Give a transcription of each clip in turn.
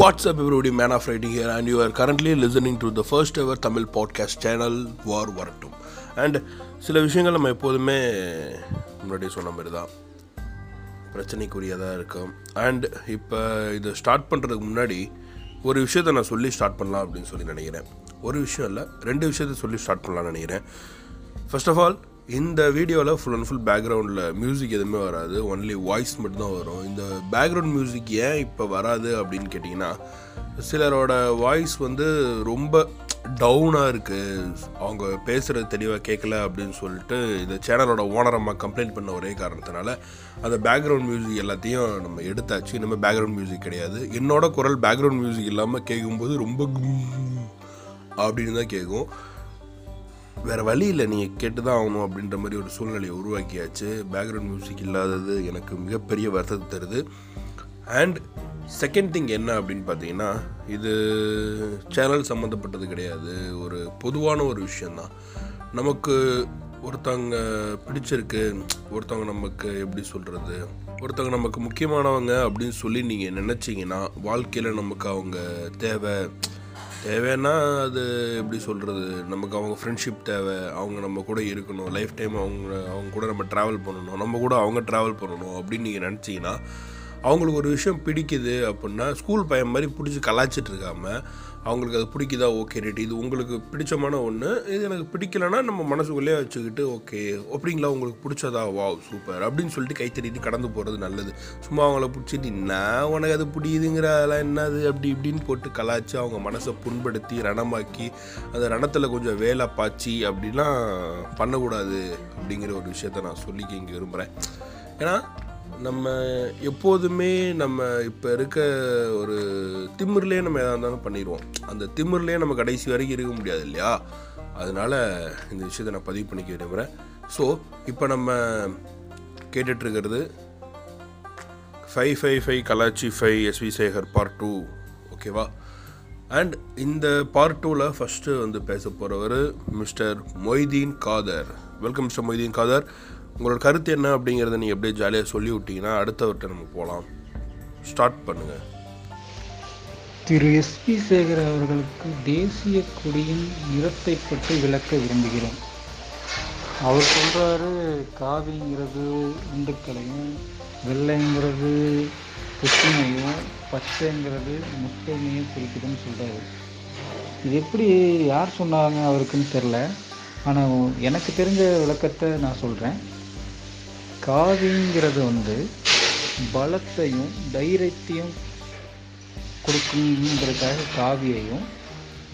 What's up everybody, manofray here, and you are currently listening to the first ever Tamil podcast channel, war 2. And சில விஷயங்கள் நம்ம எப்போதுமே முன்னாடியே சொன்ன மாதிரி தான் பிரச்சனைக்குரியதாக இருக்கும். அண்ட் இப்போ இதை ஸ்டார்ட் பண்ணுறதுக்கு முன்னாடி ஒரு விஷயத்தை நான் சொல்லி ஸ்டார்ட் பண்ணலாம் அப்படின்னு சொல்லி நினைக்கிறேன். ஒரு விஷயம் இல்லை, ரெண்டு விஷயத்த சொல்லி ஸ்டார்ட் பண்ணலாம்னு நினைக்கிறேன். ஃபர்ஸ்ட் ஆஃப் ஆல், இந்த வீடியோவில் ஃபுல் அண்ட் ஃபுல் பேக்ரவுண்டில் மியூசிக் எதுவுமே வராது, ஒன்லி வாய்ஸ் மட்டும்தான் வரும். இந்த பேக்ரவுண்ட் மியூசிக் ஏன் இப்போ வராது அப்படின்னு கேட்டிங்கன்னா, சிலரோட வாய்ஸ் வந்து ரொம்ப டவுனாக இருக்குது, அவங்க பேசுகிறது தெளிவாக கேட்கல அப்படின்னு சொல்லிட்டு இந்த சேனலோட ஓனரை நம்ம கம்ப்ளைண்ட் பண்ண ஒரே காரணத்தினால அந்த பேக்ரவுண்ட் மியூசிக் எல்லாத்தையும் நம்ம எடுத்தாச்சு. இனிமேல் பேக்ரவுண்ட் மியூசிக் கிடையாது. என்னோட குரல் பேக்ரவுண்ட் மியூசிக் இல்லாமல் கேட்கும்போது ரொம்ப அப்படின்னு தான் கேட்கும். வேறு வழி இல்லை, நீங்கள் கேட்டு தான் ஆகணும் அப்படின்ற மாதிரி ஒரு சூழ்நிலையை உருவாக்கியாச்சு. பேக்ரவுண்ட் மியூசிக் இல்லாதது எனக்கு மிகப்பெரிய வருத்தத்தை தருது. அண்ட் செகண்ட் திங் என்ன அப்படின்னு பார்த்தீங்கன்னா, இது சேனல் சம்மந்தப்பட்டது கிடையாது, ஒரு பொதுவான ஒரு விஷயந்தான். நமக்கு ஒருத்தவங்க பிடிச்சிருக்கு, ஒருத்தவங்க நமக்கு எப்படி சொல்கிறது, ஒருத்தவங்க நமக்கு முக்கியமானவங்க அப்படின்னு சொல்லி நீங்கள் நினச்சிங்கன்னா, வாழ்க்கையில் நமக்கு அவங்க தேவைன்னா அது எப்படி சொல்கிறது, நமக்கு அவங்க ஃப்ரெண்ட்ஷிப் தேவை, அவங்க நம்ம கூட இருக்கணும், லைஃப் டைம் அவங்க கூட நம்ம ட்ராவல் பண்ணணும், நம்ம கூட அவங்க ட்ராவல் பண்ணணும் அப்படின்னு நீங்கள் நினச்சிங்கன்னா, அவங்களுக்கு ஒரு விஷயம் பிடிக்குது அப்படின்னா ஸ்கூல் பையன் மாதிரி பிடிச்சி கலாய்ச்சிட்டு இருக்காமல், அவங்களுக்கு அது பிடிக்குதா, ஓகே ரேட், இது உங்களுக்கு பிடிச்சமான ஒன்று, இது எனக்கு பிடிக்கலன்னா நம்ம மனசுக்குள்ளே வச்சுக்கிட்டு ஓகே அப்படிங்களா, உங்களுக்கு பிடிச்சதா, வாவ் சூப்பர் அப்படின்னு சொல்லிட்டு கைத்தட்டிட்டு கடந்து போகிறது நல்லது. சும்மா அவங்கள பிடிச்சிட்டு நான் உனக்கு அது பிடிக்குதுங்கிற அதெல்லாம் என்னது அப்படி இப்படின்னு போட்டு கலாய்ச்சி அவங்க மனசை புண்படுத்தி ரணமாக்கி அந்த ரணத்தில் கொஞ்சம் வேலை பாய்ச்சி அப்படிலாம் பண்ணக்கூடாது அப்படிங்கிற ஒரு விஷயத்த நான் சொல்லிக்க இங்கே விரும்புகிறேன். ஏன்னா நம்ம எப்போதுமே நம்ம இப்போ இருக்க ஒரு திமிர்லேயே நம்ம எதாக இருந்தாலும் பண்ணிடுவோம். அந்த திமிர்லேயே நம்ம கடைசி வரைக்கும் இருக்க முடியாது இல்லையா? அதனால் இந்த விஷயத்தை நான் பதிவு பண்ணிக்க விரும்புகிறேன். ஸோ இப்போ நம்ம கேட்டுட்ருக்கிறது 555 கலாச்சி 5 SV சேகர் பார்ட் 2, ஓகேவா? அண்ட் இந்த பார்ட் 2வில் ஃபஸ்ட்டு வந்து பேச போகிறவர் mister Moideen Khader. Welcome mister Moideen Khader. உங்களோட கருத்து என்ன அப்படிங்கிறத நீங்கள் எப்படியே ஜாலியாக சொல்லி விட்டிங்கன்னா அடுத்தவர்கிட்ட நம்ம போகலாம். ஸ்டார்ட் பண்ணுங்கள். திரு SV சேகர் அவர்களுக்கு தேசிய கொடியின் நிறத்தை பற்றி விளக்க விரும்புகிறோம். அவர் சொல்கிறாரு, காவிங்கிறது இந்துக்களையும், வெள்ளைங்கிறது கிருஷ்ணையும், பச்சைங்கிறது முட்டைமையும் குறிக்குதுன்னு சொல்கிறாரு. இது எப்படி யார் சொன்னாங்க அவருக்குன்னு தெரில, ஆனால் எனக்கு தெரிஞ்ச விளக்கத்தை நான் சொல்கிறேன். காவிங்கிறது வந்து பலத்தையும் தைரியத்தையும் கொடுக்குங்கிறதுக்காக காவியையும்,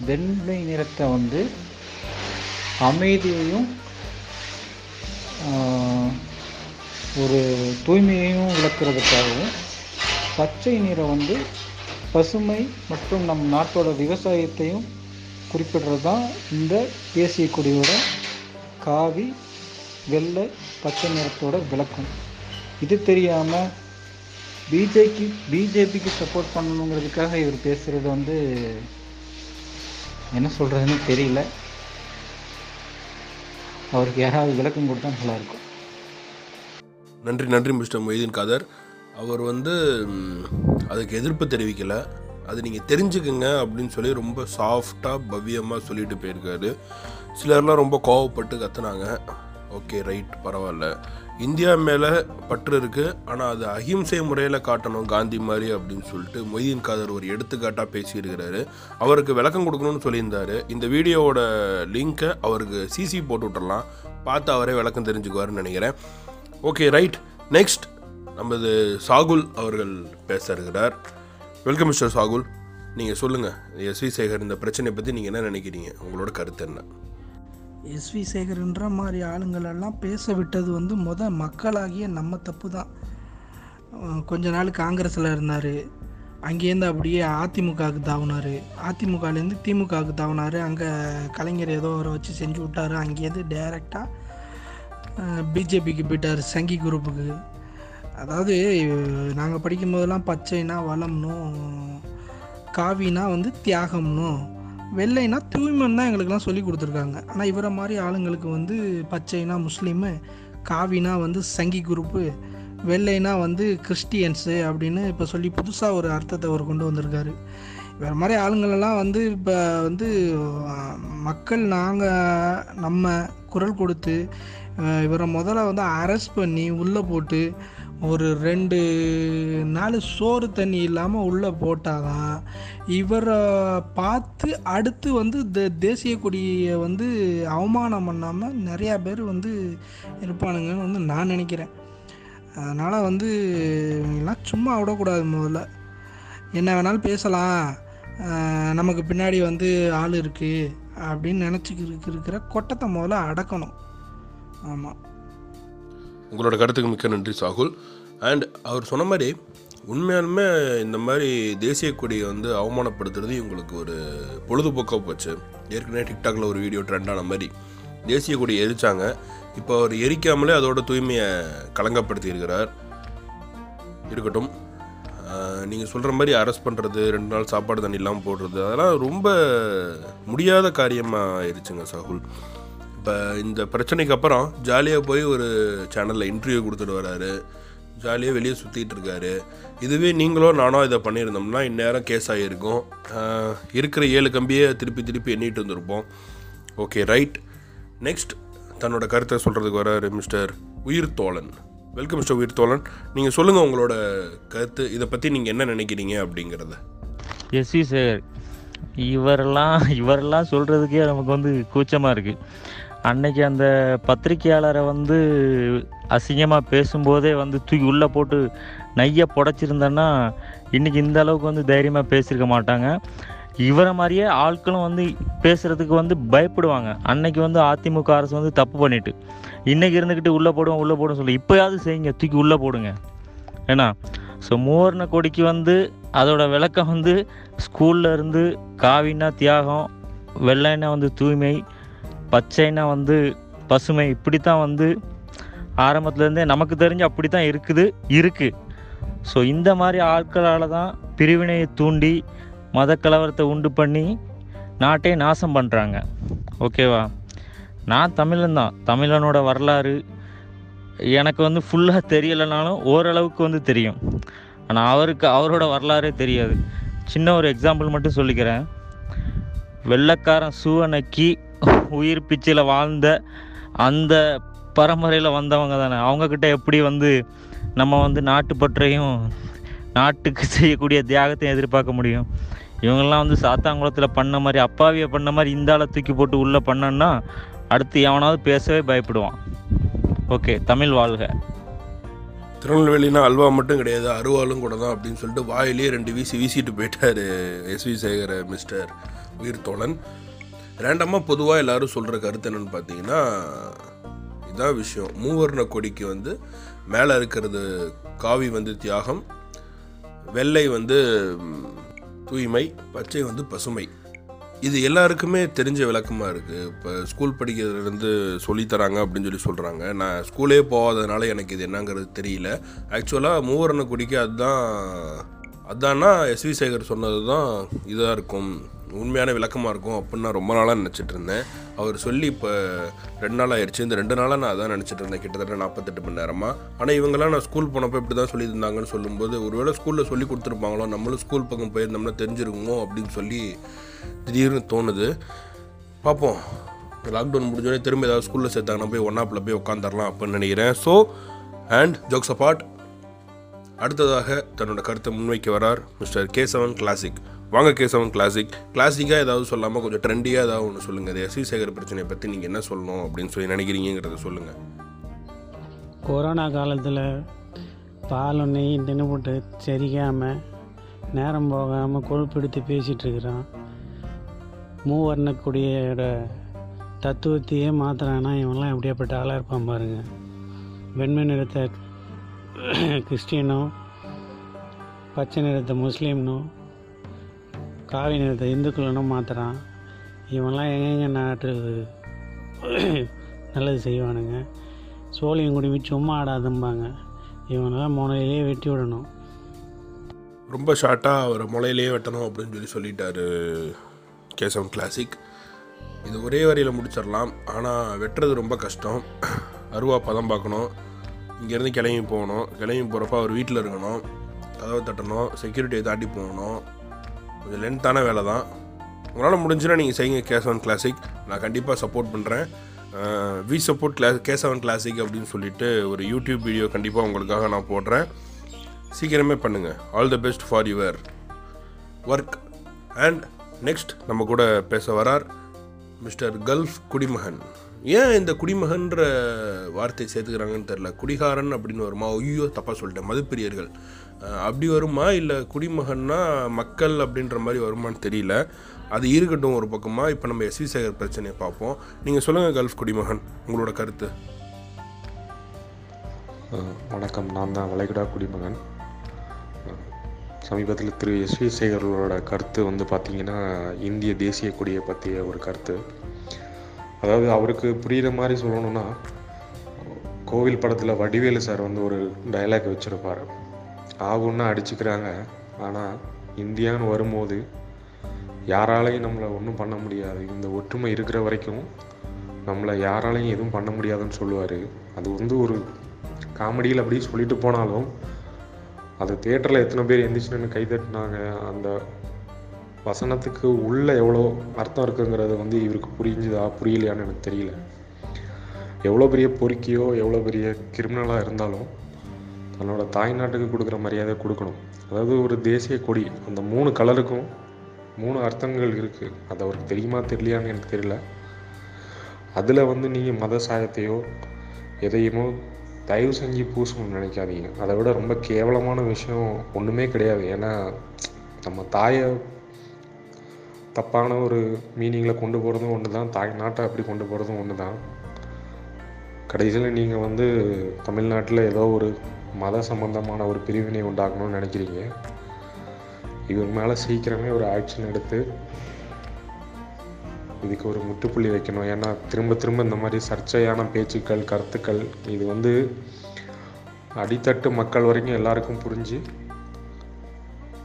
வெள்ளை நிறத்தை வந்து அமைதியையும் ஒரு தூய்மையையும் விளக்குறதுக்காகவும், பச்சை நிறம் வந்து பசுமை மற்றும் நம் நாட்டோட விவசாயத்தையும் குறிப்பிடுறது தான் இந்த தேசிய கொடியோட காவி வெள்ளை பச்சை நிறத்தோட விளக்கம். இது தெரியாமல் பிஜேபிக்கு சப்போர்ட் பண்ணணுங்கிறதுக்காக இவர் பேசுகிறது வந்து என்ன சொல்கிறதுன்னு தெரியல. அவருக்கு யாராவது விளக்கம் கொடுத்தா நல்லாயிருக்கும். நன்றி நன்றி மிஸ்டர் மொய்தீன் காதர். அவர் வந்து அதுக்கு எதிர்ப்பு தெரிவிக்கலை, அது நீங்கள் தெரிஞ்சுக்குங்க அப்படின்னு சொல்லி ரொம்ப சாஃப்டாக பவ்யமாக சொல்லிட்டு போயிருக்காரு. சிலர்லாம் ரொம்ப கோவப்பட்டு கத்துனாங்க. ஓகே ரைட், பரவாயில்ல, இந்தியா மேலே பற்று இருக்குது, ஆனால் அது அஹிம்சை முறையில் காட்டணும் காந்தி மாதிரி அப்படின்னு சொல்லிட்டு மொய்தீன் காதர் ஒரு எடுத்துக்காட்டாக பேசியிருக்கிறாரு. அவருக்கு விளக்கம் கொடுக்கணும்னு சொல்லியிருந்தார். இந்த வீடியோவோட லிங்க்கை அவருக்கு சிசி போட்டு விட்டுடலாம், பார்த்து அவரே விளக்கம் தெரிஞ்சுக்குவாருன்னு நினைக்கிறேன். ஓகே ரைட், நெக்ஸ்ட் நமது சாகுல் அவர்கள் பேச இருக்கிறார். Welcome mister Shahul. நீங்கள் சொல்லுங்கள், SV சேகர் இந்த பிரச்சனையை பற்றி நீங்கள் என்ன நினைக்கிறீங்க, உங்களோட கருத்து என்ன? SV சேகர்ன்ற மாதிரி ஆளுங்களெல்லாம் பேச விட்டது வந்து மக்களாகிய நம்ம தப்பு தான். கொஞ்ச நாள் காங்கிரஸில் இருந்தார், அங்கேருந்து அப்படியே அதிமுகவுக்கு தாவுனார், அதிமுகலேருந்து திமுகவுக்கு தாவுனார், அங்கே கலைஞர் ஏதோ ஒரு வச்சு செஞ்சு விட்டார், அங்கேருந்து டைரெக்டாக பிஜேபிக்கு போயிட்டார், சங்கி குரூப்புக்கு. அதாவது நாங்கள் படிக்கும்போதெல்லாம் பச்சைனா வளம்னும், காவினா வந்து தியாகம்னும், வெள்ளைனா தூய்மைன்னு தான் எங்களுக்கெல்லாம் சொல்லி கொடுத்துருக்காங்க. ஆனால் இவரை மாதிரி ஆளுங்களுக்கு வந்து பச்சைனா முஸ்லீமு, காவினா வந்து சங்கி குரூப்பு, வெள்ளைனா வந்து கிறிஸ்டியன்ஸு அப்படின்னு இப்போ சொல்லி புதுசாக ஒரு அர்த்தத்தை அவர் கொண்டு வந்திருக்காரு. வேறு மாதிரி ஆளுங்களெல்லாம் வந்து இப்போ வந்து மக்கள் நாங்கள் நம்ம குரல் கொடுத்து இவரை முதல்ல வந்து அரெஸ்ட் பண்ணி உள்ளே போட்டு ஒரு 2 நாள் சோறு தண்ணி இல்லாமல் உள்ளே போட்டாதான் இவரை பார்த்து அடுத்து வந்து தேசிய கொடியை வந்து அவமானம் பண்ணாமல் நிறையா பேர் வந்து இருப்பானுங்கன்னு வந்து நான் நினைக்கிறேன். அதனால் வந்து எல்லாம் சும்மா விடக்கூடாது. முதல்ல என்ன வேணாலும் பேசலாம், நமக்கு பின்னாடி வந்து ஆள் இருக்குது அப்படின்னு நினச்சிக்கிட்டு இருக்கிற கொட்டத்தை முதல்ல அடக்கணும். ஆமாம், உங்களோட கருத்துக்கு மிக்க நன்றி சாகுல். அண்ட் அவர் சொன்ன மாதிரி உண்மையாலுமே இந்த மாதிரி தேசிய கொடியை வந்து அவமானப்படுத்துறது இவங்களுக்கு ஒரு பொழுதுபோக்காக போச்சு. ஏற்கனவே டிக்டாக்ல ஒரு வீடியோ ட்ரெண்டான மாதிரி தேசிய கொடியை எரிச்சாங்க. இப்போ அவர் எரிக்காமலே அதோட தூய்மையை களங்கப்படுத்தி இருக்கிறார். இருக்கட்டும், நீங்கள் சொல்கிற மாதிரி அரெஸ்ட் பண்ணுறது, 2 நாள் சாப்பாடு தண்ணி இல்லாமல் போடுறது, அதெல்லாம் ரொம்ப முடியாத காரியமாக ஆயிடுச்சுங்க சாகுல். இப்போ இந்த பிரச்சனைக்கு அப்புறம் ஜாலியாக போய் ஒரு சேனலில் இன்டர்வியூ கொடுத்துட்டு வராரு, ஜாலியாக வெளியே சுற்றிகிட்டு இருக்காரு. இதுவே நீங்களோ நானோ இதை பண்ணியிருந்தோம்னா இந்நேரம் கேஸ் ஆகியிருக்கும், இருக்கிற 7 கம்பியை திருப்பி எண்ணிட்டு வந்திருப்போம். Okay, right. நெக்ஸ்ட் தன்னோட கருத்தை சொல்கிறதுக்கு வராரு mister Uyirthozhan. Welcome mister Uyirthozhan, நீங்கள் சொல்லுங்கள் உங்களோட கருத்து, இதை பற்றி நீங்கள் என்ன நினைக்கிறீங்க அப்படிங்கிறத. எஸ் சார், இவரெல்லாம் சொல்கிறதுக்கே நமக்கு வந்து கூச்சமாக இருக்குது. அன்னைக்கு அந்த பத்திரிகையாளரை வந்து அசிங்கமாக பேசும்போதே வந்து தூக்கி உள்ளே போட்டு நையை புடைச்சிருந்தேன்னா இன்றைக்கி இந்த அளவுக்கு வந்து தைரியமாக பேசியிருக்க மாட்டாங்க. இவரை மாதிரியே ஆட்களும் வந்து பேசுகிறதுக்கு வந்து பயப்படுவாங்க. அன்னைக்கு வந்து அதிமுக அரசு வந்து தப்பு பண்ணிட்டு இன்றைக்கி இருந்துக்கிட்டு உள்ளே போடுவோம் சொல்லி இப்போயாவது செய்யுங்க, தூக்கி உள்ளே போடுங்க. ஏன்னா ஸோ மூவர்ண கொடிக்கு வந்து அதோட விளக்கம் வந்து ஸ்கூல்லேருந்து காவின்னா தியாகம், வெள்ளைன்னா வந்து தூய்மை, பச்சைனா வந்து பசுமை, இப்படித்தான் வந்து ஆரம்பத்துலேருந்தே நமக்கு தெரிஞ்சு அப்படி தான் இருக்குது. ஸோ இந்த மாதிரி ஆட்களால் தான் பிரிவினையை தூண்டி மத கலவரத்தை உண்டு பண்ணி நாட்டையே நாசம் பண்ணுறாங்க. ஓகேவா, நான் தமிழன்தான், தமிழனோட வரலாறு எனக்கு வந்து ஃபுல்லாக தெரியலைனாலும் ஓரளவுக்கு வந்து தெரியும். ஆனால் அவரோட வரலாறே தெரியாது. சின்ன ஒரு எக்ஸாம்பிள் மட்டும் சொல்லிக்கிறேன். வெள்ளைக்காரன் சூவனைக்கு உயிர் பிச்சையில் வாழ்ந்த அந்த பரம்பரையில் வந்தவங்க தானே, அவங்கக்கிட்ட எப்படி வந்து நம்ம வந்து நாட்டுப்பற்றையும் நாட்டுக்கு செய்யக்கூடிய தியாகத்தையும் எதிர்பார்க்க முடியும்? இவங்கெல்லாம் வந்து சாத்தாங்குளத்தில் பண்ண மாதிரி, அப்பாவியை பண்ண மாதிரி இந்த ஆளை தூக்கி போட்டு உள்ளே பண்ணோன்னா அடுத்து எவனாவது பேசவே பயப்படுவான். ஓகே, தமிழ் வாழ்க. திருநெல்வேலினா அல்வா மட்டும் கிடையாது, அருவாலும் கூட தான் அப்படின்னு சொல்லிட்டு வாயிலே 2 வீசிட்டு போயிட்டார் S V Sekar mister Uyirthozhan. ரேண்டமாக பொதுவாக எல்லோரும் சொல்கிற கருத்து என்னென்னு பார்த்தீங்கன்னா இதான் விஷயம். மூவர்ண கொடிக்கு வந்து மேலே இருக்கிறது காவி வந்து தியாகம், வெள்ளை வந்து தூய்மை, பச்சை வந்து பசுமை. இது எல்லாருக்குமே தெரிஞ்ச விளக்கமாக இருக்குது. இப்போ ஸ்கூல் படிக்கிறதுலேருந்து சொல்லித்தராங்க அப்படின்னு சொல்கிறாங்க. நான் ஸ்கூலே போகாததுனால எனக்கு இது என்னங்கிறது தெரியல. ஆக்சுவலாக மூவர்ண கொடிக்கு அதுதான்னா எஸ் வி சேகர் சொன்னது தான் இதாக இருக்கும், உண்மையான விளக்கமாக இருக்கும் அப்படின்னு நான் ரொம்ப நாளாக நினச்சிட்டு இருந்தேன். அவர் சொல்லி இப்போ 2 நாள் ஆயிடுச்சு. இந்த 2 நாளாக நான் அதான் நினச்சிட்டு இருந்தேன், கிட்டத்தட்ட 48 மணி நேரமாக. ஆனால் இவங்களாம் நான் ஸ்கூல் போனப்போ இப்படி தான் சொல்லியிருந்தாங்கன்னு சொல்லும்போது, ஒருவேளை ஸ்கூலில் சொல்லி கொடுத்துருப்பாங்களோ, நம்மளும் ஸ்கூல் பக்கம் போயிருந்தோம்னா தெரிஞ்சிருக்குமோ அப்படின்னு சொல்லி திடீர்னு தோணுது. பார்ப்போம், லாக்டவுன் முடிஞ்சோடனே திரும்ப ஏதாவது ஸ்கூலில் சேர்த்தாங்கன்னா போய் 1ஆப்பில் போய் உட்காந்துடலாம் அப்படின்னு நினைக்கிறேன். ஸோ அண்ட் ஜோக்ஸ் அபார்ட், அடுத்ததாக தன்னோட கருத்தை முன்வைக்க வரார் மிஸ்டர் கேசவன் கிளாசிக். வாங்க கேசவன் கிளாசிக், கிளாசிக்காக ஏதாவது சொல்லாமல் கொஞ்சம் ட்ரெண்டியாக ஏதாவது ஒன்று சொல்லுங்கள். அது எஸ் வி சேகர் பிரச்சனையை பற்றி நீங்கள் என்ன சொல்லணும் அப்படின்னு சொல்லி நினைக்கிறீங்கிறத சொல்லுங்கள். கொரோனா காலத்தில் பாலொன்னையும் தின்னு போட்டு செரிக்காமல் நேரம் போகாமல் கொழுப்பெடுத்து பேசிகிட்ருக்குறான். மூவர்ணக்கூடியோட தத்துவத்தையே மாத்திரானா இவன்லாம் எப்படியாப்பட்ட ஆளாக இருப்பான் பாருங்க. வெண்மை நிறத்தை கிறிஸ்டியனோ, பச்சை நிறத்தை முஸ்லீம்னோ, காவி நிறத்தை இந்துக்களோ மாத்திரான். இவன்லாம் எங்கெங்க நாட்டு நல்லது செய்வானுங்க? சோழியம் குடிமி சும்மா ஆடாதும்பாங்க. இவனெல்லாம் முனையிலே வெட்டி விடணும். ரொம்ப ஷார்ட்டாக ஒரு முளையிலே வெட்டணும் அப்படின்னு சொல்லிட்டாரு கேசவன் கிளாசிக். இது ஒரே வரியில் முடிச்சிடலாம், ஆனால் வெட்டுறது ரொம்ப கஷ்டம். அருவா பதம் பார்க்கணும், இங்கேருந்து கிளம்பி போகணும். கிளம்பி போகிறப்ப அவர் வீட்டில் இருக்கணும், கதவை தட்டணும், செக்யூரிட்டியை தாட்டி போகணும். கொஞ்சம் லென்த்தான வேலை தான். உங்களால் முடிஞ்சுன்னா நீங்கள் செய்யுங்க கேசவன் கிளாசிக். நான் கண்டிப்பாக சப்போர்ட் பண்ணுறேன். வி சப்போர்ட் கேசவன் கிளாசிக் அப்படின்னு சொல்லிட்டு ஒரு யூடியூப் வீடியோ கண்டிப்பாக உங்களுக்காக நான் போடுறேன். சீக்கிரமே பண்ணுங்கள். All the best for your work. And next நம்ம கூட பேச வரார் மிஸ்டர் கல்ஃப் குடிமகன். ஏன் இந்த குடிமகன்ற வார்த்தை சேர்த்துக்கிறாங்கன்னு தெரில. குடிகாரன் அப்படின்னு வருமா? ஐயோ தப்பாக சொல்லிட்டேன். மதுப்பிரியர்கள் அப்படி வருமா, இல்லை குடிமகன்னா மக்கள் அப்படின்ற மாதிரி வருமானு தெரியல. அது இருக்கட்டும் ஒரு பக்கமாக. இப்போ நம்ம எஸ் வி சேகர் பிரச்சனையை பார்ப்போம். நீங்கள் சொல்லுங்கள் கல்ஃப் குடிமகன், உங்களோட கருத்து. வணக்கம், நான் தான் வளைகுடா குடிமகன். சமீபத்தில் திரு எஸ் வி சேகரோட கருத்து வந்து பார்த்திங்கன்னா இந்திய தேசிய கொடியை பற்றிய ஒரு கருத்து. அதாவது அவருக்கு புரிகிற மாதிரி சொல்லணுன்னா, கோவில் படத்தில் வடிவேலு சார் வந்து ஒரு டைலாக் வச்சுருப்பார், ஆகுன்னா அடிச்சுக்கிறாங்க, ஆனால் இந்தியான்னு வரும்போது யாராலையும் நம்மளை ஒன்றும் பண்ண முடியாது, இந்த ஒற்றுமை இருக்கிற வரைக்கும் நம்மளை யாராலையும் எதுவும் பண்ண முடியாதுன்னு சொல்லுவார். அது வந்து ஒரு காமெடியில் அப்படி சொல்லிட்டு போனாலும் அது தியேட்டரில் எத்தனை பேர் எழுந்திரிச்சுன்னு கைதட்டினாங்க, அந்த வசனத்துக்கு உள்ளே எவ்வளோ அர்த்தம் இருக்குங்கிறது வந்து இவருக்கு புரிஞ்சுதா புரியலையான்னு எனக்கு தெரியல. எவ்வளோ பெரிய பொறுக்கியோ எவ்வளோ பெரிய கிரிமினலாக இருந்தாலும் தன்னோட தாய்நாட்டுக்கு கொடுக்குற மரியாதை கொடுக்கணும். அதாவது ஒரு தேசிய கொடி, அந்த 3 கலருக்கும் 3 அர்த்தங்கள் இருக்குது. அது அவருக்கு தெரியுமா தெரியலையான்னு எனக்கு தெரியல. அதில் வந்து நீங்கள் மத சாயத்தையோ எதையுமோ தயவு செஞ்சு பூசணும்னு நினைக்காதீங்க. அதை விட ரொம்ப கேவலமான விஷயம் ஒன்றுமே கிடையாது. ஏன்னா நம்ம தாயை தப்பான ஒரு மீனிங்கில் கொண்டு போகிறதும் ஒன்று தான், தாய் நாட்டை அப்படி கொண்டு போகிறதும் ஒன்று தான். கடைசியில் நீங்கள் வந்து தமிழ்நாட்டில் ஏதோ ஒரு மத சம்பந்தமான ஒரு பிரிவினை உண்டாக்கணும்னு நினைக்கிறீங்க. இவர் மேலே சீக்கிரமே ஒரு ஆக்ஷன் எடுத்து இதுக்கு ஒரு முற்றுப்புள்ளி வைக்கணும். ஏன்னா திரும்ப திரும்ப இந்த மாதிரி சர்ச்சையான பேச்சுக்கள், கருத்துக்கள் இது வந்து அடித்தட்டு மக்கள் வரைக்கும் எல்லாருக்கும் புரிஞ்சு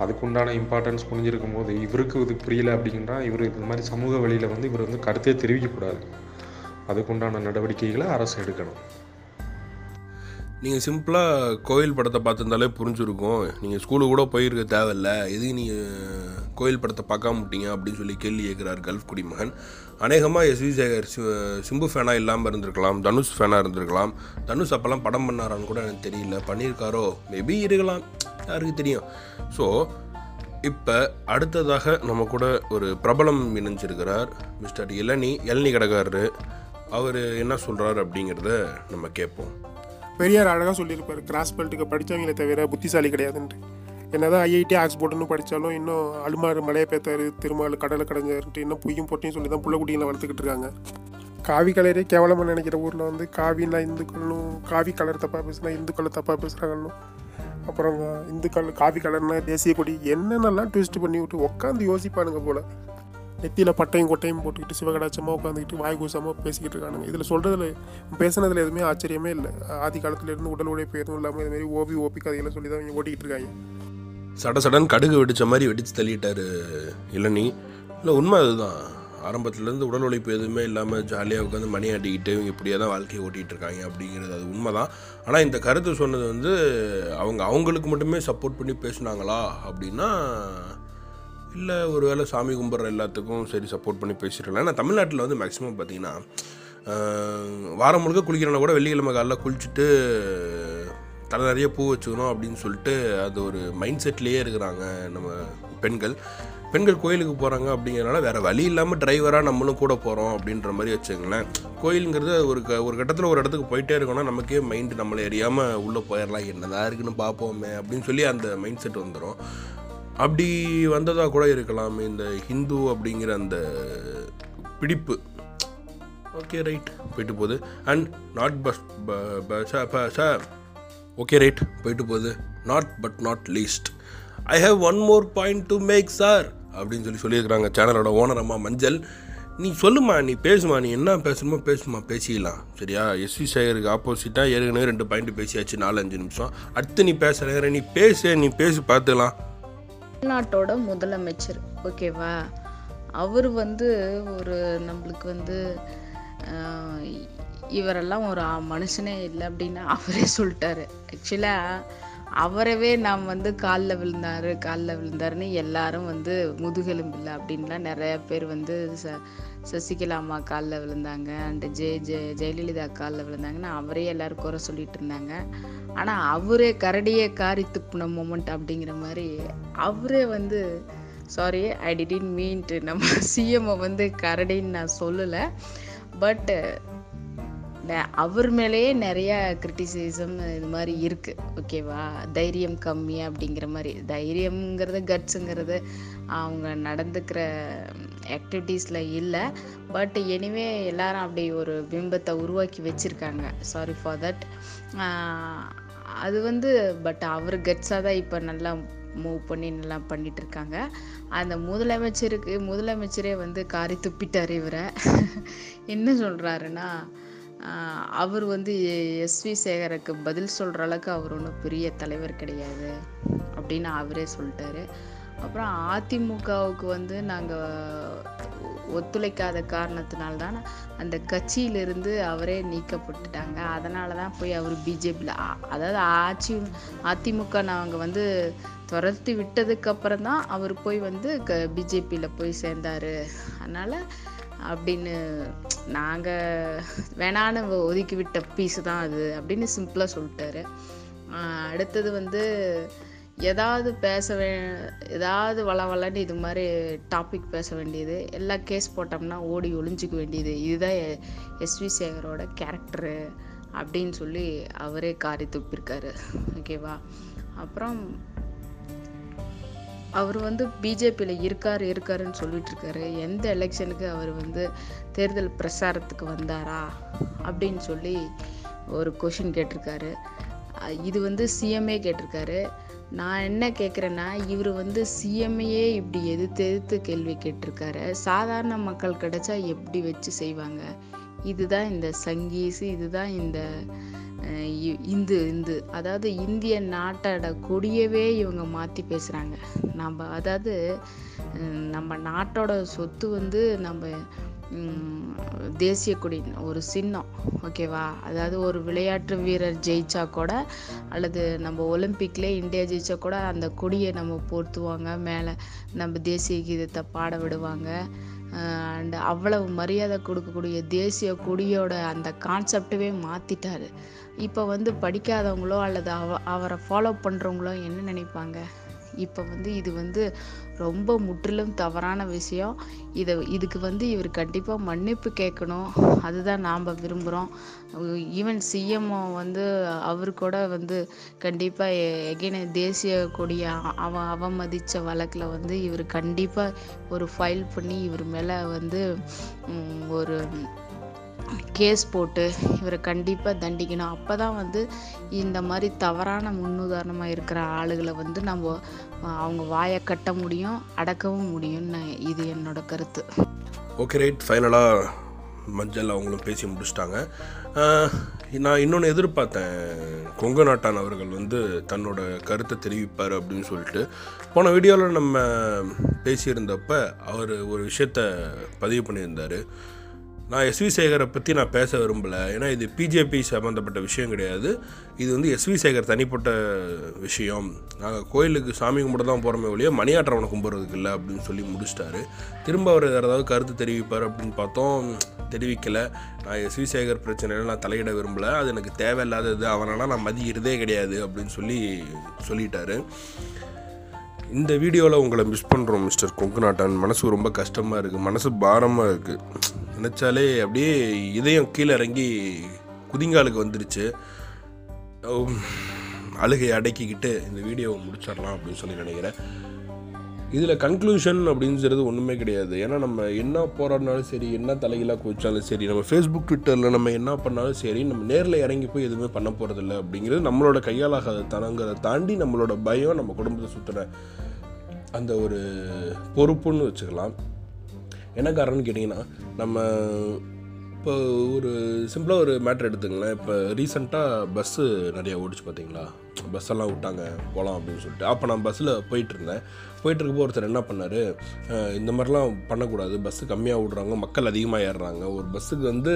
அதுக்குண்டான இம்பார்ட்டன்ஸ் புரிஞ்சிருக்கும் போது இவருக்கு இது புரியலை அப்படின்னா இவர் இந்த மாதிரி சமூக வழியில் வந்து இவர் வந்து கருத்தையே தெரிவிக்கக்கூடாது. அதுக்குண்டான நடவடிக்கைகளை அரசு எடுக்கணும். நீங்கள் சிம்பிளாக கோயில் படத்தை பார்த்துருந்தாலே புரிஞ்சுருக்கும். நீங்கள் ஸ்கூலுக்கு கூட போயிருக்க தேவையில்லை, எதுக்கு நீங்கள் கோயில் படத்தை பார்க்காம விட்டீங்க அப்படின்னு சொல்லி கேள்வி கேட்குறார் கல்ஃப் குடிமகன். அநேகமாக எஸ் வி சேகர் சிம்பு ஃபேனாக இல்லாமல் இருந்திருக்கலாம், தனுஷ் ஃபேனாக இருந்திருக்கலாம். தனுஷ் அப்போல்லாம் படம் பண்ணாரான்னு கூட எனக்கு தெரியல. பண்ணியிருக்காரோ மேபி, இருக்கலாம், யாருக்கு தெரியும். ஸோ இப்போ அடுத்ததாக நம்ம கூட ஒரு பிரபலம் இணைஞ்சிருக்கிறார் மிஸ்டர் இளநி கடைக்காரரு. அவர் என்ன சொல்கிறார் அப்படிங்கிறத நம்ம கேட்போம். பெரியார் அழகாக சொல்லியிருப்பார், கிராஸ் பெல்ட்டுக்கு படித்தவங்களை தவிர புத்திசாலி கிடையாதுன்ட்டு. என்ன தான் ஐஐடி ஆக்ஸ்போர்ட்னு படித்தாலும் இன்னும் அழுமாறு மலையை பேத்தார், திருமால் கடலை கடைஞ்சாருன்ட்டு இன்னும் பொய்யும் பொட்டையும் சொல்லி தான் புள்ளக்குட்டிகளை வளர்த்துக்கிட்டு இருக்காங்க. காவி கலரே கேவலமாக நினைக்கிற ஊரில் வந்து காவின்னா இந்துக்கள்னும், காவி கலர் தப்பாக பேசுனா இந்துக்களை தப்பாக பேசுகிறாங்கன்னு, அப்புறம் இந்துக்கள் காவி கலர்னா தேசிய கொடி என்னென்னலாம் ட்விஸ்ட் பண்ணி விட்டு உட்காந்து யோசிப்பானுங்க போல். நெத்தியில் பட்டையும் கொட்டையும் போட்டுக்கிட்டு சிவகடாச்சமாக உட்காந்துக்கிட்டு வாய்கூசமாக பேசிக்கிட்டு இருக்கானுங்க. இதில் சொல்கிறதுல பேசுனதில் எதுவுமே ஆச்சரியமே இல்லை. ஆதி காலத்துலேருந்து உடல் உழைப்பு எதுவும் இல்லாமல் இதுமாரி ஓபி கதைகளை சொல்லி தான் இங்கே ஓட்டிகிட்டு இருக்காங்க. சடன் கடுகு வெடித்த மாதிரி வெடித்து தள்ளிட்டார் இளநி. இல்லை உண்மை அதுதான். ஆரம்பத்துலேருந்து உடல் உழைப்பு எதுவுமே இல்லாமல் ஜாலியாக உட்காந்து மணி ஆட்டிக்கிட்டு இவங்க இப்படியே தான் வாழ்க்கையை ஓட்டிகிட்டு இருக்காங்க அப்படிங்கிறது அது உண்மை தான். ஆனால் இந்த கருத்து சொன்னது வந்து அவங்களுக்கு மட்டுமே சப்போர்ட் பண்ணி பேசுனாங்களா அப்படின்னா இல்லை, ஒரு வேளை சாமி கும்பிட்ற எல்லாத்துக்கும் சரி சப்போர்ட் பண்ணி பேசிடலாம். ஏன்னா தமிழ்நாட்டில் வந்து மேக்ஸிமம் பார்த்திங்கன்னா வாரம் முழுக்க குளிக்கிறனா கூட வெள்ளிக்கிழமை காலைல குளிச்சுட்டு தலை நிறைய பூ வச்சுக்கணும் அப்படின்னு சொல்லிட்டு அது ஒரு மைண்ட் செட்லேயே இருக்கிறாங்க நம்ம பெண்கள் கோயிலுக்கு போகிறாங்க அப்படிங்கிறனால வேறு வழி இல்லாமல் டிரைவராக நம்மளும் கூட போகிறோம் அப்படின்ற மாதிரி வச்சுக்கங்களேன். கோயிலுங்கிறது ஒரு கட்டத்தில் ஒரு இடத்துக்கு போயிட்டே இருக்கோன்னா நமக்கே மைண்டு நம்மளை எரியாமல் உள்ளே போயிடலாம், என்னதான் இருக்குன்னு பார்ப்போமே அப்படின்னு சொல்லி அந்த மைண்ட் செட் வந்துடும். அப்படி வந்ததாக கூட இருக்கலாம் இந்த ஹிந்து அப்படிங்கிற அந்த பிடிப்பு. ஓகே ரைட், போயிட்டு போகுது. And not bus sir okay right, போயிட்டு போகுது. Not but not least I have one more point to make sir அப்படின்னு சொல்லியிருக்கிறாங்க சேனலோட ஓனரம்மா மஞ்சள். நீ சொல்லுமா, நீ பேசுமா, நீ என்ன பேசணுமோ பேசுமா, பேசிக்கலாம் சரியா. எஸ் வி சேகருக்கு ஆப்போசிட்டாக ஏற்கனவே 2 பாயிண்ட் பேசியாச்சு 4-5 நிமிஷம். அடுத்து நீ பேசுகிற நீ பேசு பார்த்துக்கலாம். தமிழ்நாட்டோட முதலமைச்சர் ஓகேவா, அவர் வந்து ஒரு நம்மளுக்கு வந்து இவரெல்லாம் ஒரு மனுஷனே இல்லை அப்படின்னு அவரே சொல்லிட்டாரு. ஆக்சுவலாக அவரவே நான் காலில் விழுந்தாருன்னு எல்லாரும் முதுகெலும்பில்லை அப்படின்லாம் நிறைய பேர் சசிகலா அம்மா காலில் விழுந்தாங்க, அண்டு ஜெயலலிதா காலில் விழுந்தாங்கன்னா அவரே எல்லோரும் குறை சொல்லிகிட்டு இருந்தாங்க. ஆனால் அவரே கரடியே காரி துப்புன மொமெண்ட் அப்படிங்கிற மாதிரி அவரே sorry I didn't mean to, நம்ம சிஎம்ஐ கரடின்னு நான் சொல்லலை, பட்டு அவர் மேலேயே நிறையா கிரிட்டிசிசம் இது மாதிரி இருக்குது. ஓகேவா, தைரியம் கம்மி அப்படிங்கிற மாதிரி, தைரியம்ங்கிறது கட்ஸுங்கிறது அவங்க நடந்துக்கிற ஆக்டிவிட்டீஸில் இல்லை. பட் எனிவே எல்லாரும் அப்படி ஒரு பிம்பத்தை உருவாக்கி வச்சுருக்காங்க. Sorry for that. அது பட் அவர் கட்ஸாக தான் இப்போ நல்லா மூவ் பண்ணி நல்லா பண்ணிகிட்ருக்காங்க. அந்த முதலமைச்சரே காரி துப்பிட்டார் இவரை. என்ன சொல்கிறாருன்னா, அவர் SV சேகருக்கு பதில் சொல்கிற அளவுக்கு அவர் ஒன்றும் பெரிய தலைவர் கிடையாது அப்படின்னு அவரே சொல்லிட்டாரு. அப்புறம் அதிமுகவுக்கு நாங்கள் ஒத்துழைக்காத காரணத்தினால்தான் அந்த கட்சியிலிருந்து அவரே நீக்கப்பட்டுட்டாங்க, அதனால தான் போய் அவர் பிஜேபியில், அதாவது அதிமுக நாங்கள் துரத்தி விட்டதுக்கப்புறம் தான் அவர் போய் பிஜேபியில் போய் சேர்ந்தார், அதனால் அப்படின்னு நாங்கள் வேணான்னு ஒதுக்கிவிட்ட பீஸு தான் அது அப்படின்னு சிம்பிளாக சொல்லிட்டாரு. அடுத்தது ஏதாவது வளவளன்னு இது மாதிரி டாபிக் பேச வேண்டியது, எல்லா கேஸ் போட்டோம்னா ஓடி ஒளிஞ்சிக்க வேண்டியது, இதுதான் SV சேகரோட கேரக்டரு அப்படின்னு சொல்லி அவரே காரி துப்பியிருக்காரு. ஓகேவா, அப்புறம் அவர் பிஜேபியில் இருக்காருன்னு சொல்லிட்டு இருக்காரு. எந்த எலெக்ஷனுக்கு அவர் தேர்தல் பிரச்சாரத்துக்கு வந்தாரா அப்படின்னு சொல்லி ஒரு கொஷின் கேட்டிருக்காரு. இது CMA கேட்டிருக்காரு. நான் என்ன கேட்குறேன்னா, இவர் CMஏ இப்படி எதிர்த்து கேள்வி கேட்டிருக்காரு. சாதாரண மக்கள் கிடைச்சா எப்படி வச்சு செய்வாங்க? இதுதான் இந்த சங்கீஸ், இதுதான் இந்த இந்து அதாவது இந்திய நாட்டோட கொடியவே இவங்க மாற்றி பேசுகிறாங்க. நம்ம அதாவது நம்ம நாட்டோட சொத்து நம்ம தேசிய கொடி ஒரு சின்னம். ஓகேவா, அதாவது ஒரு விளையாட்டு வீரர் ஜெயிச்சா கூட அல்லது நம்ம ஒலிம்பிக்லேயே இந்தியா ஜெயிச்சா கூட அந்த கொடியை நம்ம போர்த்துவாங்க, மேலே நம்ம தேசிய கீதத்தை பாட விடுவாங்க, அண்ட் அவ்வளவு மரியாதை கொடுக்கக்கூடிய தேசிய கொடியோட அந்த கான்செப்டவே மாற்றிட்டாரு. இப்போ படிக்காதவங்களோ அல்லது அவரை ஃபாலோ பண்ணுறவங்களோ என்ன நினைப்பாங்க? இப்போ இது ரொம்ப முற்றிலும் தவறான விஷயம். இதுக்கு இவர் கண்டிப்பாக மன்னிப்பு கேட்கணும், அதுதான் நாம் விரும்புகிறோம். ஈவன் சிஎம் அவர் கூட கண்டிப்பாக எகைன தேசிய கொடியை அவமதித்த வழக்கில் இவர் கண்டிப்பாக ஒரு ஃபைல் பண்ணி இவர் மேலே ஒரு கேஸ் போட்டு இவரை கண்டிப்பாக தண்டிக்கணும். அப்போ தான் இந்த மாதிரி தவறான முன்னுதாரணமாக இருக்கிற ஆளுகளை நம்ம அவங்க வாயை கட்ட முடியும், அடக்கவும் முடியும்னு இது என்னோட கருத்து. ஓகே ரைட், ஃபைனலாக மஞ்சள் அவங்களும் பேசி முடிச்சிட்டாங்க. நான் இன்னொன்று எதிர்பார்த்தேன், கொங்கு நாட்டான் அவர்கள் தன்னோட கருத்தை தெரிவிப்பார் அப்படின்னு சொல்லிட்டு. போன வீடியோவில் நம்ம பேசியிருந்தப்ப அவர் ஒரு விஷயத்த பதிவு பண்ணியிருந்தார். நான் SV சேகரை பற்றி நான் பேச விரும்பலை, ஏன்னா இது பிஜேபி சம்மந்தப்பட்ட விஷயம் கிடையாது, இது SV சேகர் தனிப்பட்ட விஷயம். நாங்கள் கோயிலுக்கு சாமி கும்பிட தான் போகிறோமே ஒழிய மணியாற்றவனை கும்பிட்றதுக்கு இல்லை அப்படின்னு சொல்லி முடிச்சிட்டாரு. திரும்ப அவர் ஏதாவது கருத்து தெரிவிப்பார் அப்படின்னு பார்த்தோம், தெரிவிக்கலை. நான் SV சேகர் பிரச்சனையில் நான் தலையிட விரும்பலை, அது எனக்கு தேவையில்லாதது, அவனால் நான் மதிக்கிறதே கிடையாது அப்படின்னு சொல்லிட்டாரு. இந்த வீடியோவில் உங்களை மிஸ் பண்ணுறோம் மிஸ்டர் கொங்கு நாட்டான். மனசு ரொம்ப கஷ்டமாக இருக்குது, மனசு பாரமாக இருக்குது. நினச்சாலே அப்படியே இதயம் கீழே இறங்கி குதிங்காலுக்கு வந்துருச்சு. அழுகையை அடக்கிக்கிட்டு இந்த வீடியோவை முடிச்சிடலாம் அப்படின்னு சொல்லி நினைக்கிறேன். இதில் கன்க்ளூஷன் அப்படிங்கிறது ஒன்றுமே கிடையாது. ஏன்னா நம்ம என்ன போராடினாலும் சரி, என்ன தலைகளாக குதிச்சாலும் சரி, நம்ம ஃபேஸ்புக் ட்விட்டரில் நம்ம என்ன பண்ணாலும் சரி, நம்ம நேரில் இறங்கி போய் எதுவுமே பண்ண போகிறதில்ல அப்படிங்கிறது நம்மளோட கையாளாகாத தனங்கிறத தாண்டி நம்மளோட பயம், நம்ம குடும்பத்தை சுற்றுற அந்த ஒரு பொறுப்புன்னு வச்சுக்கலாம். என்ன காரணம்னு கேட்டிங்கன்னா, நம்ம இப்போ ஒரு சிம்பிளாக ஒரு மேட்ரு எடுத்துங்களேன். இப்போ ரீசெண்டாக பஸ்ஸு நிறையா ஓடிச்சு பார்த்தீங்களா, பஸ்ஸெல்லாம் விட்டாங்க போகலாம் அப்படின்னு சொல்லிட்டு. அப்போ நான் பஸ்ஸில் போயிட்டுருந்தேன். போயிட்டுருக்கப்போ ஒருத்தர் என்ன பண்ணார், இந்த மாதிரிலாம் பண்ணக்கூடாது, பஸ்ஸு கம்மியாக விடுறாங்க, மக்கள் அதிகமாக ஏறுறாங்க, ஒரு பஸ்ஸுக்கு வந்து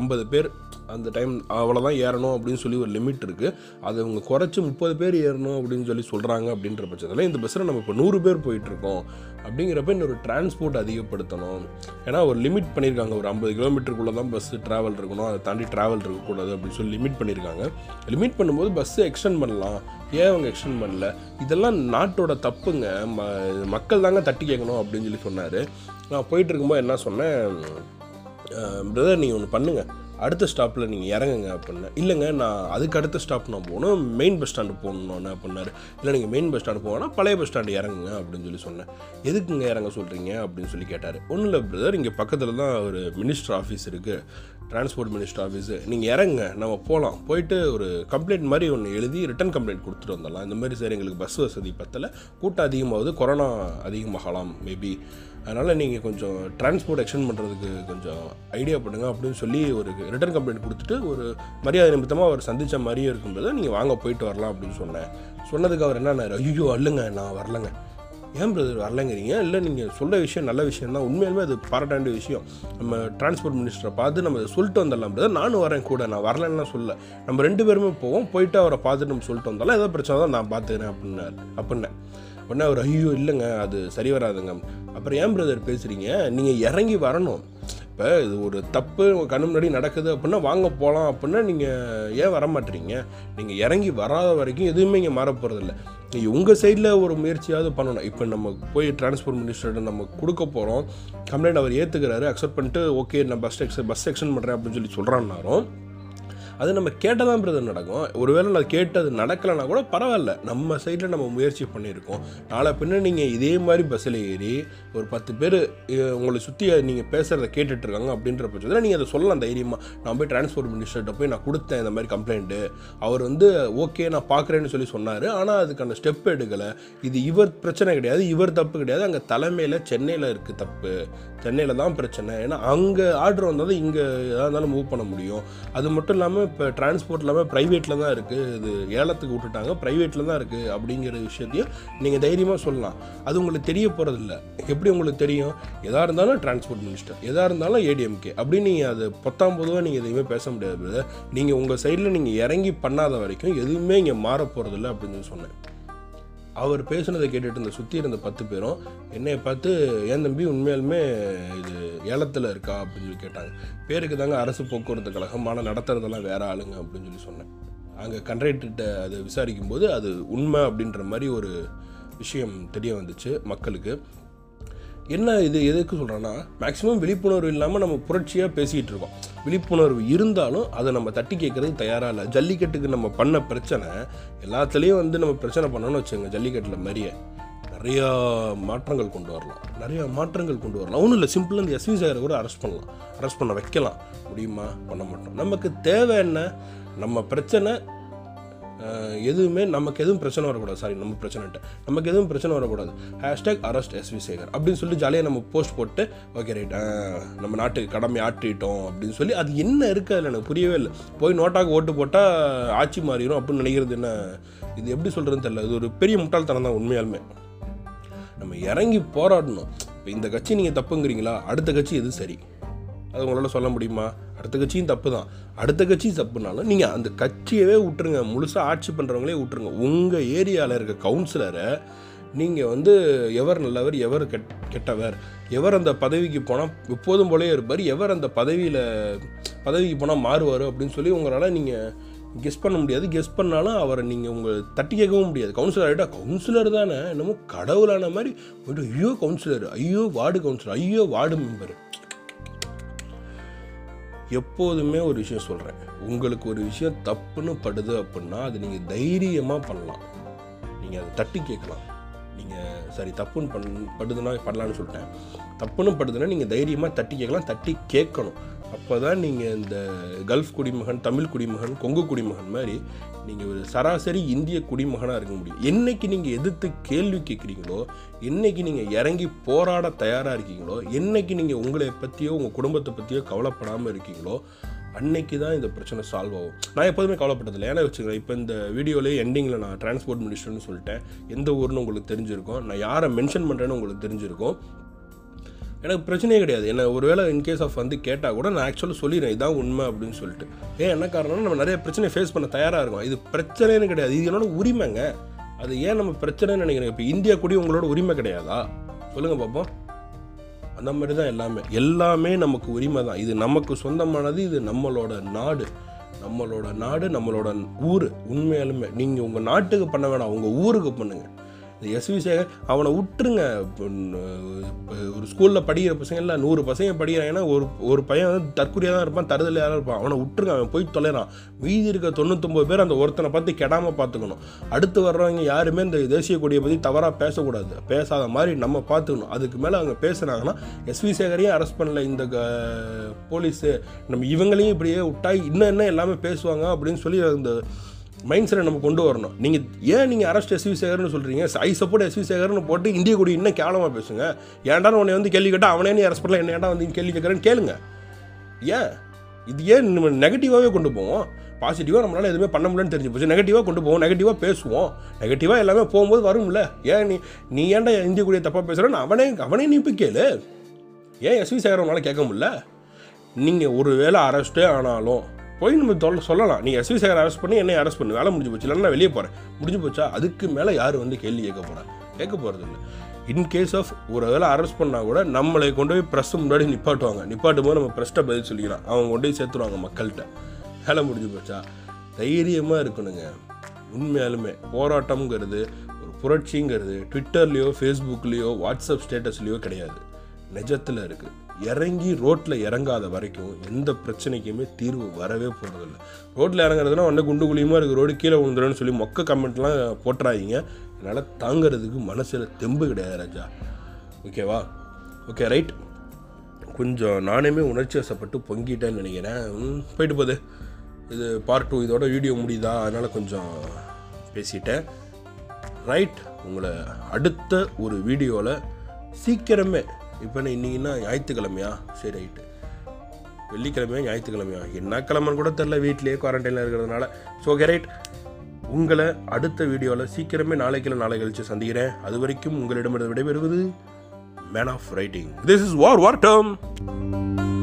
50 பேர் அந்த டைம் அவ்வளோதான் ஏறணும் அப்படின்னு சொல்லி ஒரு லிமிட் இருக்குது, அதை அவங்க குறைச்சி 30 பேர் ஏறணும் அப்படின்னு சொல்லி சொல்கிறாங்க. அப்படின்ற பட்சத்தில் இந்த பஸ்ஸில் நம்ம இப்போ 100 பேர் போயிட்டுருக்கோம். அப்படிங்கிறப்ப இன்னொரு டிரான்ஸ்போர்ட் அதிகப்படுத்தணும். ஏன்னா ஒரு லிமிட் பண்ணியிருக்காங்க, ஒரு 50 கிலோமீட்டருக்குள்ளே தான் பஸ்ஸு ட்ராவல் இருக்கணும், அதை தாண்டி ட்ராவல் இருக்கக்கூடாது அப்படின்னு சொல்லி லிமிட் பண்ணியிருக்காங்க. லிமிட் பண்ணும்போது பஸ்ஸு எக்ஸ்டெண்ட் பண்ணலாம், ஏன் அவங்க எக்ஸ்டெண்ட் பண்ணல? இதெல்லாம் நாட்டோட தப்புங்க, மக்கள் தாங்க தட்டி கேட்கணும் அப்படின்னு சொல்லி சொன்னார். நான் போயிட்டுருக்கும்போது என்ன சொன்னேன், பிரதர் நீங்கள் ஒன்று பண்ணுங்கள், அடுத்த ஸ்டாப்பில் நீங்கள் இறங்குங்க அப்படின்னா. இல்லைங்க, நான் அதுக்கு அடுத்த ஸ்டாப் நான் போகணும், மெயின் பஸ் ஸ்டாண்டு போகணுன்னு அப்படின்னாரு. இல்லை நீங்கள் மெயின் பஸ் ஸ்டாண்டு போகணும்னா பழைய பஸ் ஸ்டாண்டு இறங்குங்க அப்படின்னு சொல்லி சொன்னேன். எதுக்குங்க இறங்க சொல்கிறீங்க அப்படின்னு சொல்லி கேட்டார். ஒன்றும் இல்லை பிரதர், இங்கே பக்கத்தில் தான் ஒரு மினிஸ்டர் ஆஃபீஸ் இருக்குது, டிரான்ஸ்போர்ட் மினிஸ்டர் ஆஃபீஸு, நீங்கள் இறங்குங்க, நம்ம போகலாம், போயிட்டு ஒரு கம்ப்ளைண்ட் மாதிரி ஒன்று எழுதி ரிட்டன் கம்ப்ளைண்ட் கொடுத்துட்டு வந்துடலாம். இந்த மாதிரி சரி எங்களுக்கு பஸ் வசதி பத்தலை, கூட்டம் அதிகமாகுது, கொரோனா அதிகமாகலாம் மேபி, அதனால் நீங்கள் கொஞ்சம் டிரான்ஸ்போர்ட் எக்ஸ்டெண்ட் பண்ணுறதுக்கு கொஞ்சம் ஐடியா பண்ணுங்கள் அப்படின்னு சொல்லி ஒரு ரிட்டர்ன் கம்ப்ளைண்ட் கொடுத்துட்டு ஒரு மரியாதை நிமித்தமாக அவர் சந்தித்த மாதிரியே இருக்கும்போது நீங்கள் வாங்க போயிட்டு வரலாம் அப்படின்னு சொன்னேன். சொன்னதுக்கு அவர் என்னன்னாரு, ஐயோ அல்லங்க நான் வரலங்க. ஏன் பிரதர் வரலங்கிறீங்க? இல்லை நீங்கள் சொல்கிற விஷயம் நல்ல விஷயம் தான், உண்மையிலுமே அது பாராட்டாண்ட விஷயம், நம்ம டிரான்ஸ்போர்ட் மினிஸ்டரை பார்த்து நம்ம சொல்லிட்டு வந்தாலாம் பிரதர், நானும் வரேன் கூட, நான் வரலன்னா சொல்ல, நம்ம 2 பேருமே போவோம், போயிட்டு அவரை பார்த்துட்டு நம்ம சொல்லிட்டு வந்தாலும் ஏதோ பிரச்சனை தான், நான் பார்த்துக்கிறேன் அப்படின்னேன். உடனே அவர் ஐயோ இல்லைங்க அது சரி வராதுங்க. அப்புறம் ஏன் பிரதர் பேசுகிறீங்க, நீங்கள் இறங்கி வரணும், இப்போ இது ஒரு தப்பு கண்ணு முன்னாடி நடக்குது அப்படின்னா வாங்க போகலாம் அப்படின்னா நீங்கள் ஏன் வரமாட்டேறீங்க? நீங்கள் இறங்கி வராத வரைக்கும் எதுவுமே இங்கே மாற போகிறதில்ல, உங்கள் சைடில் ஒரு முயற்சியாவது பண்ணணும். இப்போ நம்ம போய் டிரான்ஸ்போர்ட் மினிஸ்டர்கிட்ட நம்ம கொடுக்க போகிறோம் கம்ப்ளைண்ட், அவர் ஏற்றுக்கிறாரு, அக்செப்ட் பண்ணிட்டு ஓகே நான் பஸ் எக்ஸ்டெண்ட் பண்ணுறேன் அப்படின்னு சொல்லி சொல்கிறான்னாலும் அது நம்ம கேட்டால் தான் பிரதர் நடக்கும். ஒருவேளை நான் கேட்டது நடக்கலைன்னா கூட பரவாயில்ல, நம்ம சைடில் நம்ம முயற்சி பண்ணியிருக்கோம். நாளை பின்ன நீங்கள் இதே மாதிரி பஸ்ஸில் ஏறி ஒரு 10 பேர் உங்களை சுற்றி நீங்கள் பேசுகிறத கேட்டுட்ருக்காங்க அப்படின்ற பட்சத்தில் நீங்கள் அதை சொல்லலாம் தைரியமாக, நான் போய் டிரான்ஸ்போர்ட் மினிஸ்டர்கிட்ட போய் நான் கொடுத்தேன் இந்த மாதிரி கம்ப்ளைண்ட்டு, அவர் வந்து ஓகே நான் பார்க்குறேன்னு சொல்லி சொன்னார், ஆனால் அதுக்கான ஸ்டெப் எடுக்கலை, இது இவர் பிரச்சனை கிடையாது, இவர் தப்பு கிடையாது, அங்கே தலைமையில் சென்னையில் இருக்குது தப்பு, சென்னையில் தான் பிரச்சனை, ஏன்னா அங்கே ஆர்டர் வந்தால் தான் இங்கே எதாக இருந்தாலும் மூவ் பண்ண முடியும். அது மட்டும் இல்லாமல் இப்போ டிரான்ஸ்போர்ட் இல்லாமல் ப்ரைவேட்டில் தான் இருக்குது, இது ஏலத்துக்கு விட்டுட்டாங்க, ப்ரைவேட்டில் தான் இருக்குது அப்படிங்கிற விஷயத்தையும் நீங்கள் தைரியமாக சொல்லலாம். அது உங்களுக்கு தெரிய போகிறதில்ல. எப்படி உங்களுக்கு தெரியும்? எதாக இருந்தாலும் டிரான்ஸ்போர்ட் மினிஸ்டர், எதாக இருந்தாலும் ஏடிஎம்கே அப்படின்னு நீங்கள் அது 19 நீங்கள் எதுவுமே பேச முடியாது. நீங்கள் உங்கள் சைடில் நீங்கள் இறங்கி பண்ணாத வரைக்கும் எதுவுமே இங்கே மாற போகிறதில்ல அப்படின்னு சொன்னேன். அவர் பேசுனதை கேட்டுட்டு இருந்த சுற்றி இருந்த 10 பேரும் என்னையை பார்த்து, ஏன் தம்பி உண்மையாலுமே இது ஏலத்தில் இருக்கா அப்படின்னு சொல்லி கேட்டாங்க. பேருக்கு தாங்க அரசு போக்குவரத்து கழகம், ஆனால் நடத்துறதெல்லாம் வேறு ஆளுங்க அப்படின்னு சொல்லி சொன்னேன். அங்கே கண்ட்ராக்டர்கிட்ட அதை விசாரிக்கும் போது அது உண்மை அப்படின்ற மாதிரி ஒரு விஷயம் தெரிய வந்துச்சு மக்களுக்கு. என்ன இது எதுக்கு சொல்கிறேன்னா, மேக்ஸிமம் விழிப்புணர்வு இல்லாமல் நம்ம புரட்சியாக பேசிக்கிட்டு இருக்கோம். விழிப்புணர்வு இருந்தாலும் அதை நம்ம தட்டி கேட்குறதுக்கு தயாராக இல்லை. ஜல்லிக்கட்டுக்கு நம்ம பண்ண பிரச்சனை எல்லாத்துலேயும் வந்து நம்ம பிரச்சனை பண்ணணும்னு வச்சுக்கோங்க. ஜல்லிக்கட்டில் மாதிரியே நிறையா மாற்றங்கள் கொண்டு வரலாம், ஒன்றும் இல்லை, சிம்பிளாக இந்த எஸ் வி சேகர் கூட அரெஸ்ட் பண்ண வைக்கலாம். முடியுமா? பண்ண மாட்டோம். நமக்கு தேவை என்ன? நம்ம பிரச்சனை எதுவுமே நமக்கு எதுவும் பிரச்சனை வரக்கூடாது. நமக்கு எதுவும் பிரச்சனை வரக்கூடாது. Hashtag arrest S V Sekar அப்படின்னு சொல்லி ஜாலியாக நம்ம போஸ்ட் போட்டு ஓகே ரைட் நம்ம நாட்டுக்கு கடமை ஆற்றிட்டோம் அப்படின்னு சொல்லி, அது என்ன இருக்குது அதில் எனக்கு புரியவே இல்லை. போய் நோட்டாக்கு ஓட்டு போட்டால் ஆட்சி மாறிடும் அப்படின்னு நினைக்கிறது என்ன? இது எப்படி சொல்கிறதுன்னு தெரியல. இது ஒரு பெரிய முட்டாள்தனம் தான் உண்மையாலுமே. நம்ம இறங்கி போராடணும். இப்போ இந்த கட்சி நீங்கள் தப்புங்கிறீங்களா, அடுத்த கட்சி எது சரி அது உங்களால் சொல்ல முடியுமா? அடுத்த கட்சியும் தப்பு தான். அடுத்த கட்சி தப்புனாலும் நீங்கள் அந்த கட்சியவே விட்டுருங்க, முழுசாக ஆட்சி பண்ணுறவங்களே விட்டுருங்க. உங்கள் ஏரியாவில் இருக்க கவுன்சிலரை நீங்கள் வந்து எவர் நல்லவர், எவர் கெட்டவர், எவர் அந்த பதவிக்கு போனால் எப்போதும் போலே இருப்பார், எவர் அந்த பதவிக்கு போனால் மாறுவார் அப்படின்னு சொல்லி உங்களால் நீங்கள் கெஸ் பண்ண முடியாது. கெஸ் பண்ணாலும் அவரை நீங்கள் உங்கள் தட்டி கேட்கவும் முடியாது. கவுன்சிலர் ஆகிட்டா கவுன்சிலர் தானே, என்னமோ கடவுளான மாதிரி போய்ட்டு ஐயோ கவுன்சிலர், ஐயோ வார்டு கவுன்சிலர், ஐயோ வார்டு மெம்பர். எப்போதுமே ஒரு விஷயம் சொல்கிறேன், உங்களுக்கு ஒரு விஷயம் தப்புன்னு படுது அப்படின்னா அது நீங்கள் தைரியமாக பண்ணலாம், நீங்கள் அதை தட்டி கேட்கலாம். நீங்கள் சரி தப்புன்னு படுதுன்னா பண்ணலான்னு சொல்லிட்டேன், தப்புன்னு படுதுன்னா நீங்கள் தைரியமாக தட்டி கேட்கலாம், தட்டி கேட்கணும். அப்போ தான் நீங்கள் இந்த கல்ஃப் குடிமகன், தமிழ் குடிமகன், கொங்கு குடிமகன் மாதிரி நீங்கள் ஒரு சராசரி இந்திய குடிமகனாக இருக்க முடியும். என்றைக்கு நீங்கள் எதிர்த்து கேள்வி கேட்குறீங்களோ, என்றைக்கு நீங்கள் இறங்கி போராட தயாராக இருக்கீங்களோ, என்றைக்கு நீங்கள் உங்களை பற்றியோ உங்கள் குடும்பத்தை பற்றியோ கவலைப்படாமல் இருக்கீங்களோ, அன்னைக்கு தான் இந்த பிரச்சனை சால்வ் ஆகும். நான் எப்போதுமே கவலைப்பட்டதில்லை. ஏன்னா வச்சுக்கிறேன், இப்போ இந்த வீடியோலேயே எண்டிங்கில் நான் டிரான்ஸ்போர்ட் மினிஸ்டர்னு சொல்லிட்டேன். எந்த ஊர்னு உங்களுக்கு தெரிஞ்சிருக்கும், நான் யாரை மென்ஷன் பண்ணுறேன்னு உங்களுக்கு தெரிஞ்சிருக்கும். எனக்கு பிரச்சனையே கிடையாது. என்ன ஒரு வேளை இன்கேஸ் ஆஃப் வந்து கேட்டால் கூட நான் ஆக்சுவலாக சொல்லிடுறேன், இதான் உண்மை அப்படின்னு சொல்லிட்டு. என்ன காரணம்னா, நம்ம நிறைய பிரச்சனை ஃபேஸ் பண்ண தயாராக இருக்கும். இது பிரச்சனைன்னு கிடையாது, இது என்னோட உரிமைங்க. அது ஏன் நம்ம பிரச்சனைன்னு நினைக்கிறேன்? இப்போ இந்தியா கூடி உங்களோட உரிமை கிடையாதா? சொல்லுங்கள் பார்ப்போம். அந்த மாதிரி தான் எல்லாமே, எல்லாமே நமக்கு உரிமை தான். இது நமக்கு சொந்தமானது, இது நம்மளோட நாடு, நம்மளோட நாடு, நம்மளோட ஊர். உண்மையாலுமே நீங்கள் உங்கள் நாட்டுக்கு பண்ண வேணாம், உங்கள் ஊருக்கு பண்ணுங்கள். எஸ் வி சேகர் அவனை விட்டுருங்க. ஒரு ஸ்கூலில் படிக்கிற பசங்க இல்லை, 100 பசங்க படிக்கிறாங்கன்னா ஒரு பையன் வந்து தற்கொலையாக தான் இருப்பான், தருதலையாக தான் இருப்பான். அவனை விட்டுருங்க, அவன் போய் தொலைறான். மீதி இருக்க 99 பேர் அந்த ஒருத்தனை பார்த்து கெடாமல் பார்த்துக்கணும். அடுத்து வர்றவங்க யாருமே இந்த தேசிய கொடியை பற்றி தவறாக பேசக்கூடாது, பேசாத மாதிரி நம்ம பார்த்துக்கணும். அதுக்கு மேலே அவங்க பேசுனாங்கன்னா, எஸ் வி சேகரையும் அரெஸ்ட் பண்ணல இந்த போலீஸு, நம்ம இவங்களையும் இப்படியே விட்டா இன்னும் என்ன எல்லாமே பேசுவாங்க அப்படின்னு சொல்லி அந்த மைண்ட் செட்டை நம்ம கொண்டு வரணும். நீங்கள் ஏன் நீங்கள் அரெஸ்ட் எஸ் வி சேகர்னு சொல்கிறீங்க? ஐ சப்போர்ட் எஸ் வி சேகர்னு போட்டு இந்திய கூடி இன்னும் கேவலமாக பேசுங்க. ஏன்டான்னு உன்னை வந்து கேள்வி கேட்டால் அவனே நீ அரெஸ்ட் பண்ணல, என்ன ஏன்டா வந்து கேள்வி கேட்குறேன்னு கேளுங்க. ஏன் இது ஏன் நம்ம நெகட்டிவாகவே கொண்டு போவோம்? பாசிட்டிவாக நம்மளால் எதுவுமே பண்ண முடியலன்னு தெரிஞ்சு போச்சு, நெகட்டிவாக கொண்டு போவோம், நெகட்டிவாக பேசுவோம், நெகட்டிவாக எல்லாமே போகும்போது வரும்ல. ஏன் நீ ஏன்டா இந்திய கூடிய தப்பாக பேசுகிறேன்னு அவனே நீ போய் கேளு. ஏன் எஸ் வி சேகர் உங்களால் கேட்க முடியல? நீங்கள் ஒரு வேளை அரெஸ்ட்டே ஆனாலும் போய் நம்ம சொல்லலாம், நீ எஸ் வி சேகர் அரெஸ்ட் பண்ணி என்னை அரெஸ்ட் பண்ணு, வேலை முடிஞ்சு போச்சு, இல்லைன்னா வெளியே போகிறேன், முடிஞ்சு போச்சா? அதுக்கு மேலே யார் வந்து கேள்வி கேட்க போகிறேன்? கேட்க போகிறது இல்லை. இன்கேஸ் ஆஃப் ஒரு வேலை அரெஸ்ட் பண்ணால் கூட நம்மளை கொண்டு போய் ப்ரெஸ்ஸு முன்னாடி நிப்பாட்டுவாங்க. நிப்பாட்டும் போது நம்ம ப்ரெஸ்ட்டை பதில் சொல்லிக்கலாம், அவங்க கொண்டு போய் சேர்த்துருவாங்க மக்கள்கிட்ட, வேலை முடிஞ்சு போச்சா? தைரியமாக இருக்கணுங்க. உண்மையாலுமே போராட்டம்ங்கிறது, ஒரு புரட்சிங்கிறது ட்விட்டர்லேயோ ஃபேஸ்புக்லேயோ வாட்ஸ்அப் ஸ்டேட்டஸ்லேயோ கிடையாது, நிஜத்தில் இருக்குது. இறங்கி ரோட்டில் இறங்காத வரைக்கும் எந்த பிரச்சனைக்குமே தீர்வு வரவே போகிறதில்ல. ரோட்டில் இறங்குறதுனா ஒன்று குண்டு குழியுமா இருக்குது, ரோடு கீழே விழுந்துடுன்னு சொல்லி மொக்க கமெண்ட்லாம் போட்டுறாங்க. என்னால் தாங்கிறதுக்கு மனசில் தெம்பு கிடையாது ராஜா. ஓகேவா? Okay, right. கொஞ்சம் நானுமே உணர்ச்சி வசப்பட்டு பொங்கிட்டேன்னு நினைக்கிறேன். போயிட்டு போகுது இது பார்ட் 2, இதோட வீடியோ முடியுதா, அதனால் கொஞ்சம் பேசிட்டேன். ரைட், உங்களை அடுத்த ஒரு வீடியோவில் சீக்கிரமே. இப்போ நான் இன்றைக்கின்னா ஞாயிற்றுக்கிழமையா? சரி, ரைட்டு. வெள்ளிக்கிழமையா ஞாயிற்றுக்கிழமையா? என்ன கிழமைன்னு கூட தெரில, வீட்டிலேயே குவாரண்டைனில் இருக்கிறதுனால. So okay, right. உங்களை அடுத்த வீடியோவில் சீக்கிரமே நாளை கழிச்சு சந்திக்கிறேன். அது வரைக்கும் உங்களிடமிருந்து விடைபெறுவது man of writing. This is war war 2.